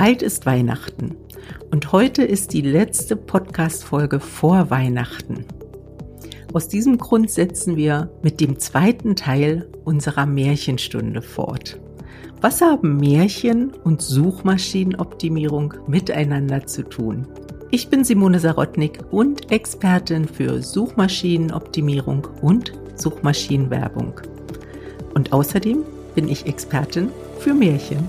Bald ist Weihnachten und heute ist die letzte Podcast-Folge vor Weihnachten. Aus diesem Grund setzen wir mit dem zweiten Teil unserer Märchenstunde fort. Was haben Märchen und Suchmaschinenoptimierung miteinander zu tun? Ich bin Simone Sarodnick und Expertin für Suchmaschinenoptimierung und Suchmaschinenwerbung. Und außerdem bin ich Expertin für Märchen.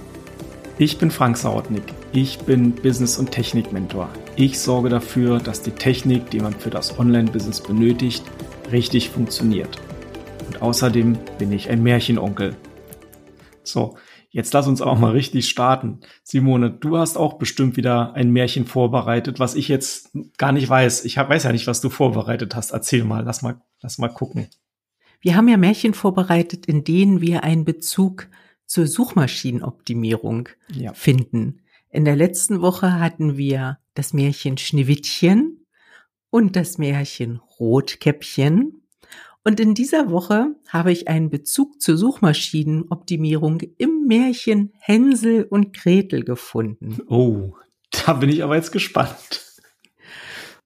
Ich bin Frank Sarodnick. Ich bin Business- und Technik-Mentor. Ich sorge dafür, dass die Technik, die man für das Online-Business benötigt, richtig funktioniert. Und außerdem bin ich ein Märchenonkel. So, jetzt lass uns auch mal richtig starten. Simone, du hast auch bestimmt wieder ein Märchen vorbereitet, was ich jetzt gar nicht weiß. Ich weiß ja nicht, was du vorbereitet hast. Erzähl mal, lass mal gucken. Wir haben ja Märchen vorbereitet, in denen wir einen Bezug zur Suchmaschinenoptimierung finden. In der letzten Woche hatten wir das Märchen Schneewittchen und das Märchen Rotkäppchen. Und in dieser Woche habe ich einen Bezug zur Suchmaschinenoptimierung im Märchen Hänsel und Gretel gefunden. Oh, da bin ich aber jetzt gespannt.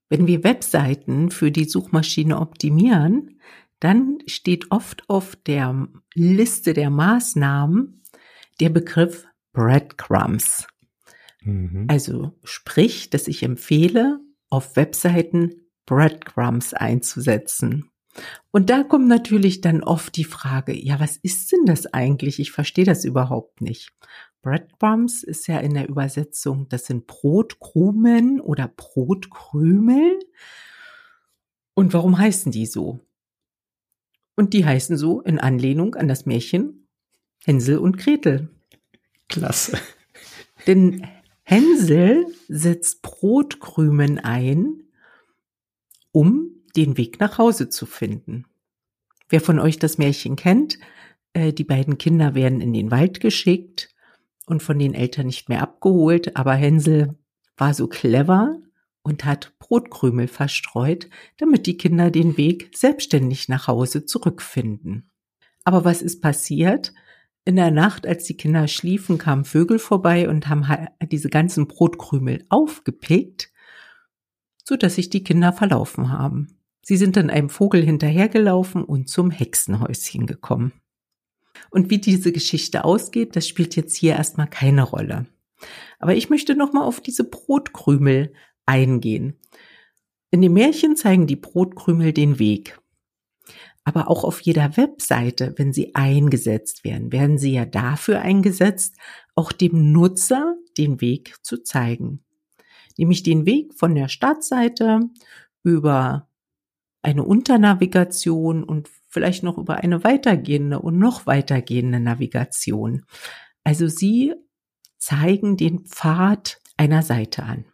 Wenn wir Webseiten für die Suchmaschine optimieren, dann steht oft auf der Liste der Maßnahmen der Begriff Breadcrumbs. Mhm. Also sprich, dass ich empfehle, auf Webseiten Breadcrumbs einzusetzen. Und da kommt natürlich dann oft die Frage, ja, was ist denn das eigentlich? Ich verstehe das überhaupt nicht. Breadcrumbs ist ja in der Übersetzung, das sind Brotkrumen oder Brotkrümel. Und warum heißen die so? Und die heißen so in Anlehnung an das Märchen Hänsel und Gretel. Klasse. Denn Hänsel setzt Brotkrümen ein, um den Weg nach Hause zu finden. Wer von euch das Märchen kennt, die beiden Kinder werden in den Wald geschickt und von den Eltern nicht mehr abgeholt, aber Hänsel war so clever und hat Brotkrümel verstreut, damit die Kinder den Weg selbstständig nach Hause zurückfinden. Aber was ist passiert? In der Nacht, als die Kinder schliefen, kamen Vögel vorbei und haben diese ganzen Brotkrümel aufgepickt, sodass sich die Kinder verlaufen haben. Sie sind dann einem Vogel hinterhergelaufen und zum Hexenhäuschen gekommen. Und wie diese Geschichte ausgeht, das spielt jetzt hier erstmal keine Rolle. Aber ich möchte nochmal auf diese Brotkrümel eingehen. In dem Märchen zeigen die Brotkrümel den Weg. Aber auch auf jeder Webseite, wenn sie eingesetzt werden, werden sie ja dafür eingesetzt, auch dem Nutzer den Weg zu zeigen. Nämlich den Weg von der Startseite über eine Unternavigation und vielleicht noch über eine weitergehende und noch weitergehende Navigation. Also sie zeigen den Pfad einer Seite an.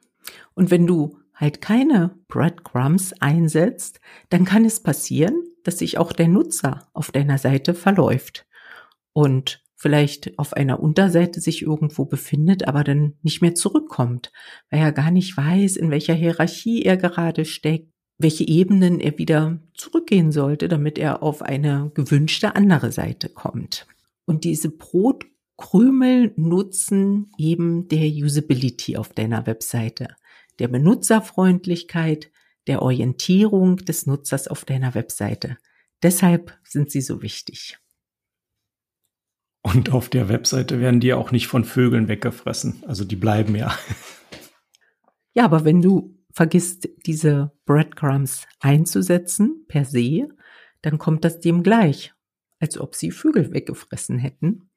Und wenn du halt keine Breadcrumbs einsetzt, dann kann es passieren, dass sich auch der Nutzer auf deiner Seite verläuft und vielleicht auf einer Unterseite sich irgendwo befindet, aber dann nicht mehr zurückkommt, weil er gar nicht weiß, in welcher Hierarchie er gerade steckt, welche Ebenen er wieder zurückgehen sollte, damit er auf eine gewünschte andere Seite kommt. Und diese Brotkrümel nutzen eben der Usability auf deiner Webseite, der Benutzerfreundlichkeit, der Orientierung des Nutzers auf deiner Webseite. Deshalb sind sie so wichtig. Und auf der Webseite werden die auch nicht von Vögeln weggefressen. Also die bleiben ja. Ja, aber wenn du vergisst, diese Breadcrumbs einzusetzen per se, dann kommt das dem gleich, als ob sie Vögel weggefressen hätten.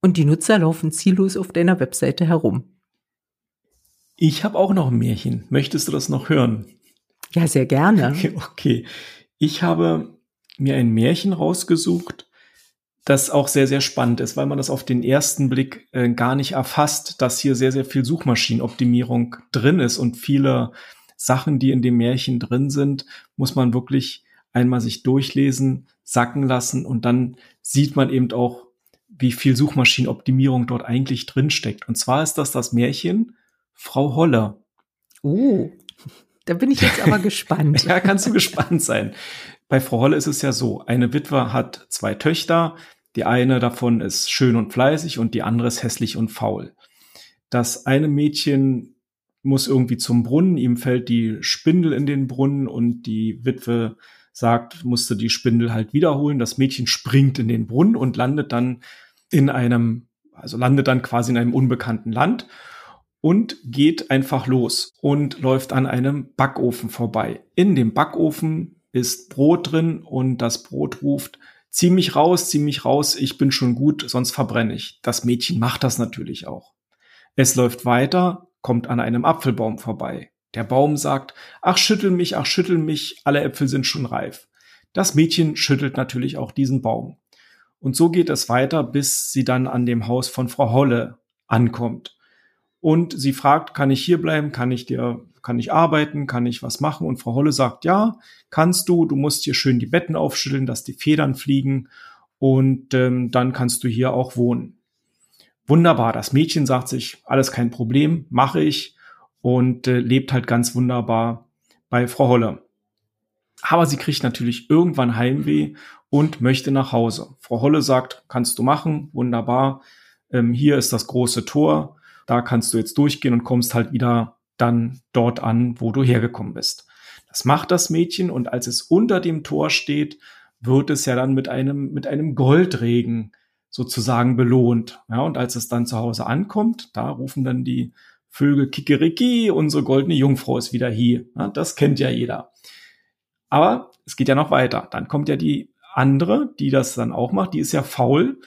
Und die Nutzer laufen ziellos auf deiner Webseite herum. Ich habe auch noch ein Märchen. Möchtest du das noch hören? Ja, sehr gerne. Okay. Ich habe mir ein Märchen rausgesucht, das auch sehr, sehr spannend ist, weil man das auf den ersten Blick gar nicht erfasst, dass hier sehr, sehr viel Suchmaschinenoptimierung drin ist und viele Sachen, die in dem Märchen drin sind, muss man wirklich einmal sich durchlesen, sacken lassen und dann sieht man eben auch, wie viel Suchmaschinenoptimierung dort eigentlich drinsteckt. Und zwar ist das Märchen Frau Holle. Oh, da bin ich jetzt aber gespannt. Ja, kannst du gespannt sein. Bei Frau Holle ist es ja so, eine Witwe hat zwei Töchter, die eine davon ist schön und fleißig und die andere ist hässlich und faul. das eine Mädchen muss irgendwie zum Brunnen, ihm fällt die Spindel in den Brunnen und die Witwe sagt, musste die Spindel halt wiederholen. Das Mädchen springt in den Brunnen und landet dann quasi in einem unbekannten Land und geht einfach los und läuft an einem Backofen vorbei. In dem Backofen ist Brot drin und das Brot ruft, zieh mich raus, ich bin schon gut, sonst verbrenne ich. Das Mädchen macht das natürlich auch. Es läuft weiter, kommt an einem Apfelbaum vorbei. Der Baum sagt, ach, schüttel mich, alle Äpfel sind schon reif. Das Mädchen schüttelt natürlich auch diesen Baum. Und so geht es weiter, bis sie dann an dem Haus von Frau Holle ankommt. Und sie fragt, kann ich hierbleiben, kann ich arbeiten, kann ich was machen? Und Frau Holle sagt, ja, kannst du musst hier schön die Betten aufschütteln, dass die Federn fliegen und dann kannst du hier auch wohnen. Wunderbar, das Mädchen sagt sich, alles kein Problem, mache ich. Und lebt halt ganz wunderbar bei Frau Holle. Aber sie kriegt natürlich irgendwann Heimweh und möchte nach Hause. Frau Holle sagt, kannst du machen, wunderbar. Hier ist das große Tor, da kannst du jetzt durchgehen und kommst halt wieder dann dort an, wo du hergekommen bist. Das macht das Mädchen und als es unter dem Tor steht, wird es ja dann mit einem Goldregen sozusagen belohnt. Ja, und als es dann zu Hause ankommt, da rufen dann die Vögel Kikeriki, unsere goldene Jungfrau ist wieder hier. Das kennt ja jeder. Aber es geht ja noch weiter. Dann kommt ja die andere, die das dann auch macht. Die ist ja faul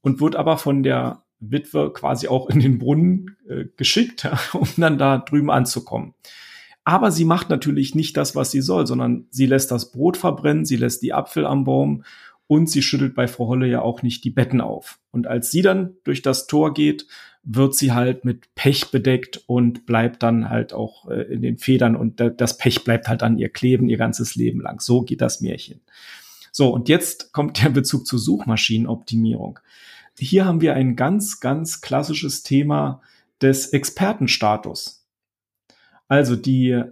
und wird aber von der Witwe quasi auch in den Brunnen geschickt, um dann da drüben anzukommen. Aber sie macht natürlich nicht das, was sie soll, sondern sie lässt das Brot verbrennen, sie lässt die Äpfel am Baum und sie schüttelt bei Frau Holle ja auch nicht die Betten auf. Und als sie dann durch das Tor geht, wird sie halt mit Pech bedeckt und bleibt dann halt auch in den Federn und das Pech bleibt halt an ihr kleben, ihr ganzes Leben lang. So geht das Märchen. So, und jetzt kommt der Bezug zur Suchmaschinenoptimierung. Hier haben wir ein ganz, ganz klassisches Thema des Expertenstatus. Also die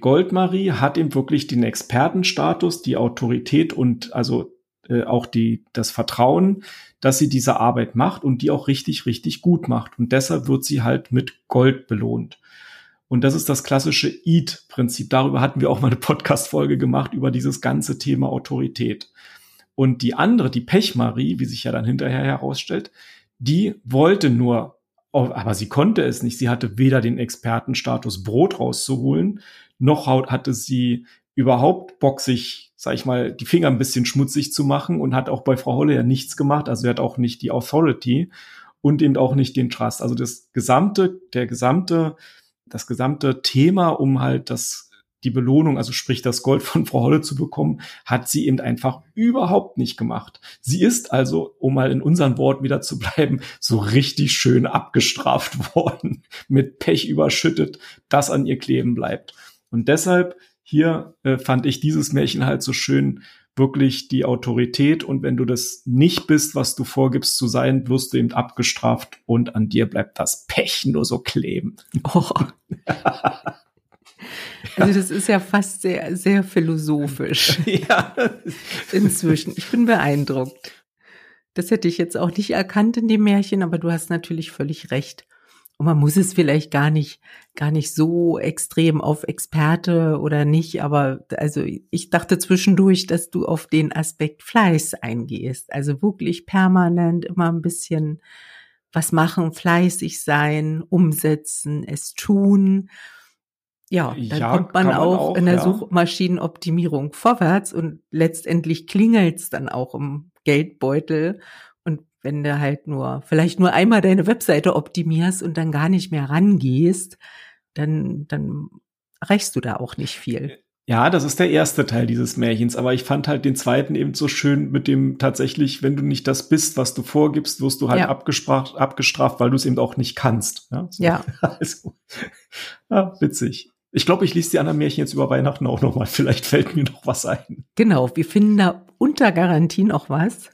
Goldmarie hat eben wirklich den Expertenstatus, die Autorität und also auch das Vertrauen, dass sie diese Arbeit macht und die auch richtig, richtig gut macht. Und deshalb wird sie halt mit Gold belohnt. Und das ist das klassische Eat-Prinzip. Darüber hatten wir auch mal eine Podcast-Folge gemacht, über dieses ganze Thema Autorität. Und die andere, die Pechmarie, wie sich ja dann hinterher herausstellt, die wollte nur, aber sie konnte es nicht. Sie hatte weder den Expertenstatus, Brot rauszuholen, noch hatte sie überhaupt Bock, sich, sag ich mal, die Finger ein bisschen schmutzig zu machen und hat auch bei Frau Holle ja nichts gemacht. Also er hat auch nicht die Authority und eben auch nicht den Trust. Also das gesamte Thema, um halt die Belohnung, also sprich das Gold von Frau Holle zu bekommen, hat sie eben einfach überhaupt nicht gemacht. Sie ist also, um mal in unseren Worten wieder zu bleiben, so richtig schön abgestraft worden, mit Pech überschüttet, das an ihr kleben bleibt. Und deshalb hier fand ich dieses Märchen halt so schön, wirklich die Autorität. Und wenn du das nicht bist, was du vorgibst zu sein, wirst du eben abgestraft und an dir bleibt das Pech nur so kleben. Oh. Also das ist ja fast sehr, sehr philosophisch. Ja. Inzwischen. Ich bin beeindruckt. Das hätte ich jetzt auch nicht erkannt in dem Märchen, aber du hast natürlich völlig recht. Und man muss es vielleicht gar nicht so extrem auf Experte oder nicht, aber also ich dachte zwischendurch, dass du auf den Aspekt Fleiß eingehst. Also wirklich permanent immer ein bisschen was machen, fleißig sein, umsetzen, es tun. Ja, dann kommt man auch in der Suchmaschinenoptimierung vorwärts und letztendlich klingelt's dann auch im Geldbeutel. Wenn du halt vielleicht nur einmal deine Webseite optimierst und dann gar nicht mehr rangehst, dann erreichst du da auch nicht viel. Ja, das ist der erste Teil dieses Märchens. Aber ich fand halt den zweiten eben so schön mit dem tatsächlich, wenn du nicht das bist, was du vorgibst, wirst du halt abgestraft, weil du es eben auch nicht kannst. Ja. So. Ja. Also, ja, witzig. Ich glaube, ich lese die anderen Märchen jetzt über Weihnachten auch noch mal. Vielleicht fällt mir noch was ein. Genau, wir finden da unter Garantie noch was.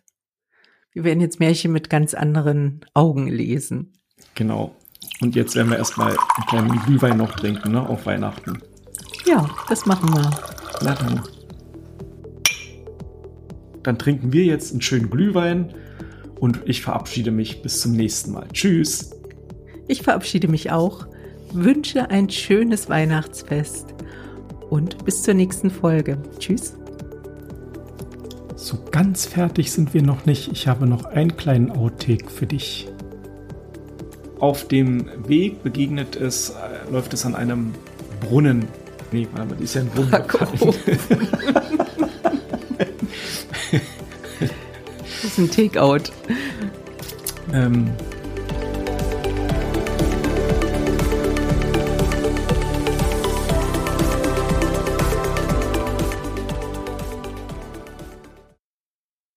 Wir werden jetzt Märchen mit ganz anderen Augen lesen. Genau. Und jetzt werden wir erstmal einen kleinen Glühwein noch trinken, ne? Auf Weihnachten. Ja, das machen wir. Na dann. Dann trinken wir jetzt einen schönen Glühwein und ich verabschiede mich bis zum nächsten Mal. Tschüss. Ich verabschiede mich auch, wünsche ein schönes Weihnachtsfest und bis zur nächsten Folge. Tschüss. So ganz fertig sind wir noch nicht. Ich habe noch einen kleinen Outtake für dich. Auf dem Weg läuft es an einem Brunnen. Nee, warte mal, die ist ja ein Brunnen. Das ist ein Takeout.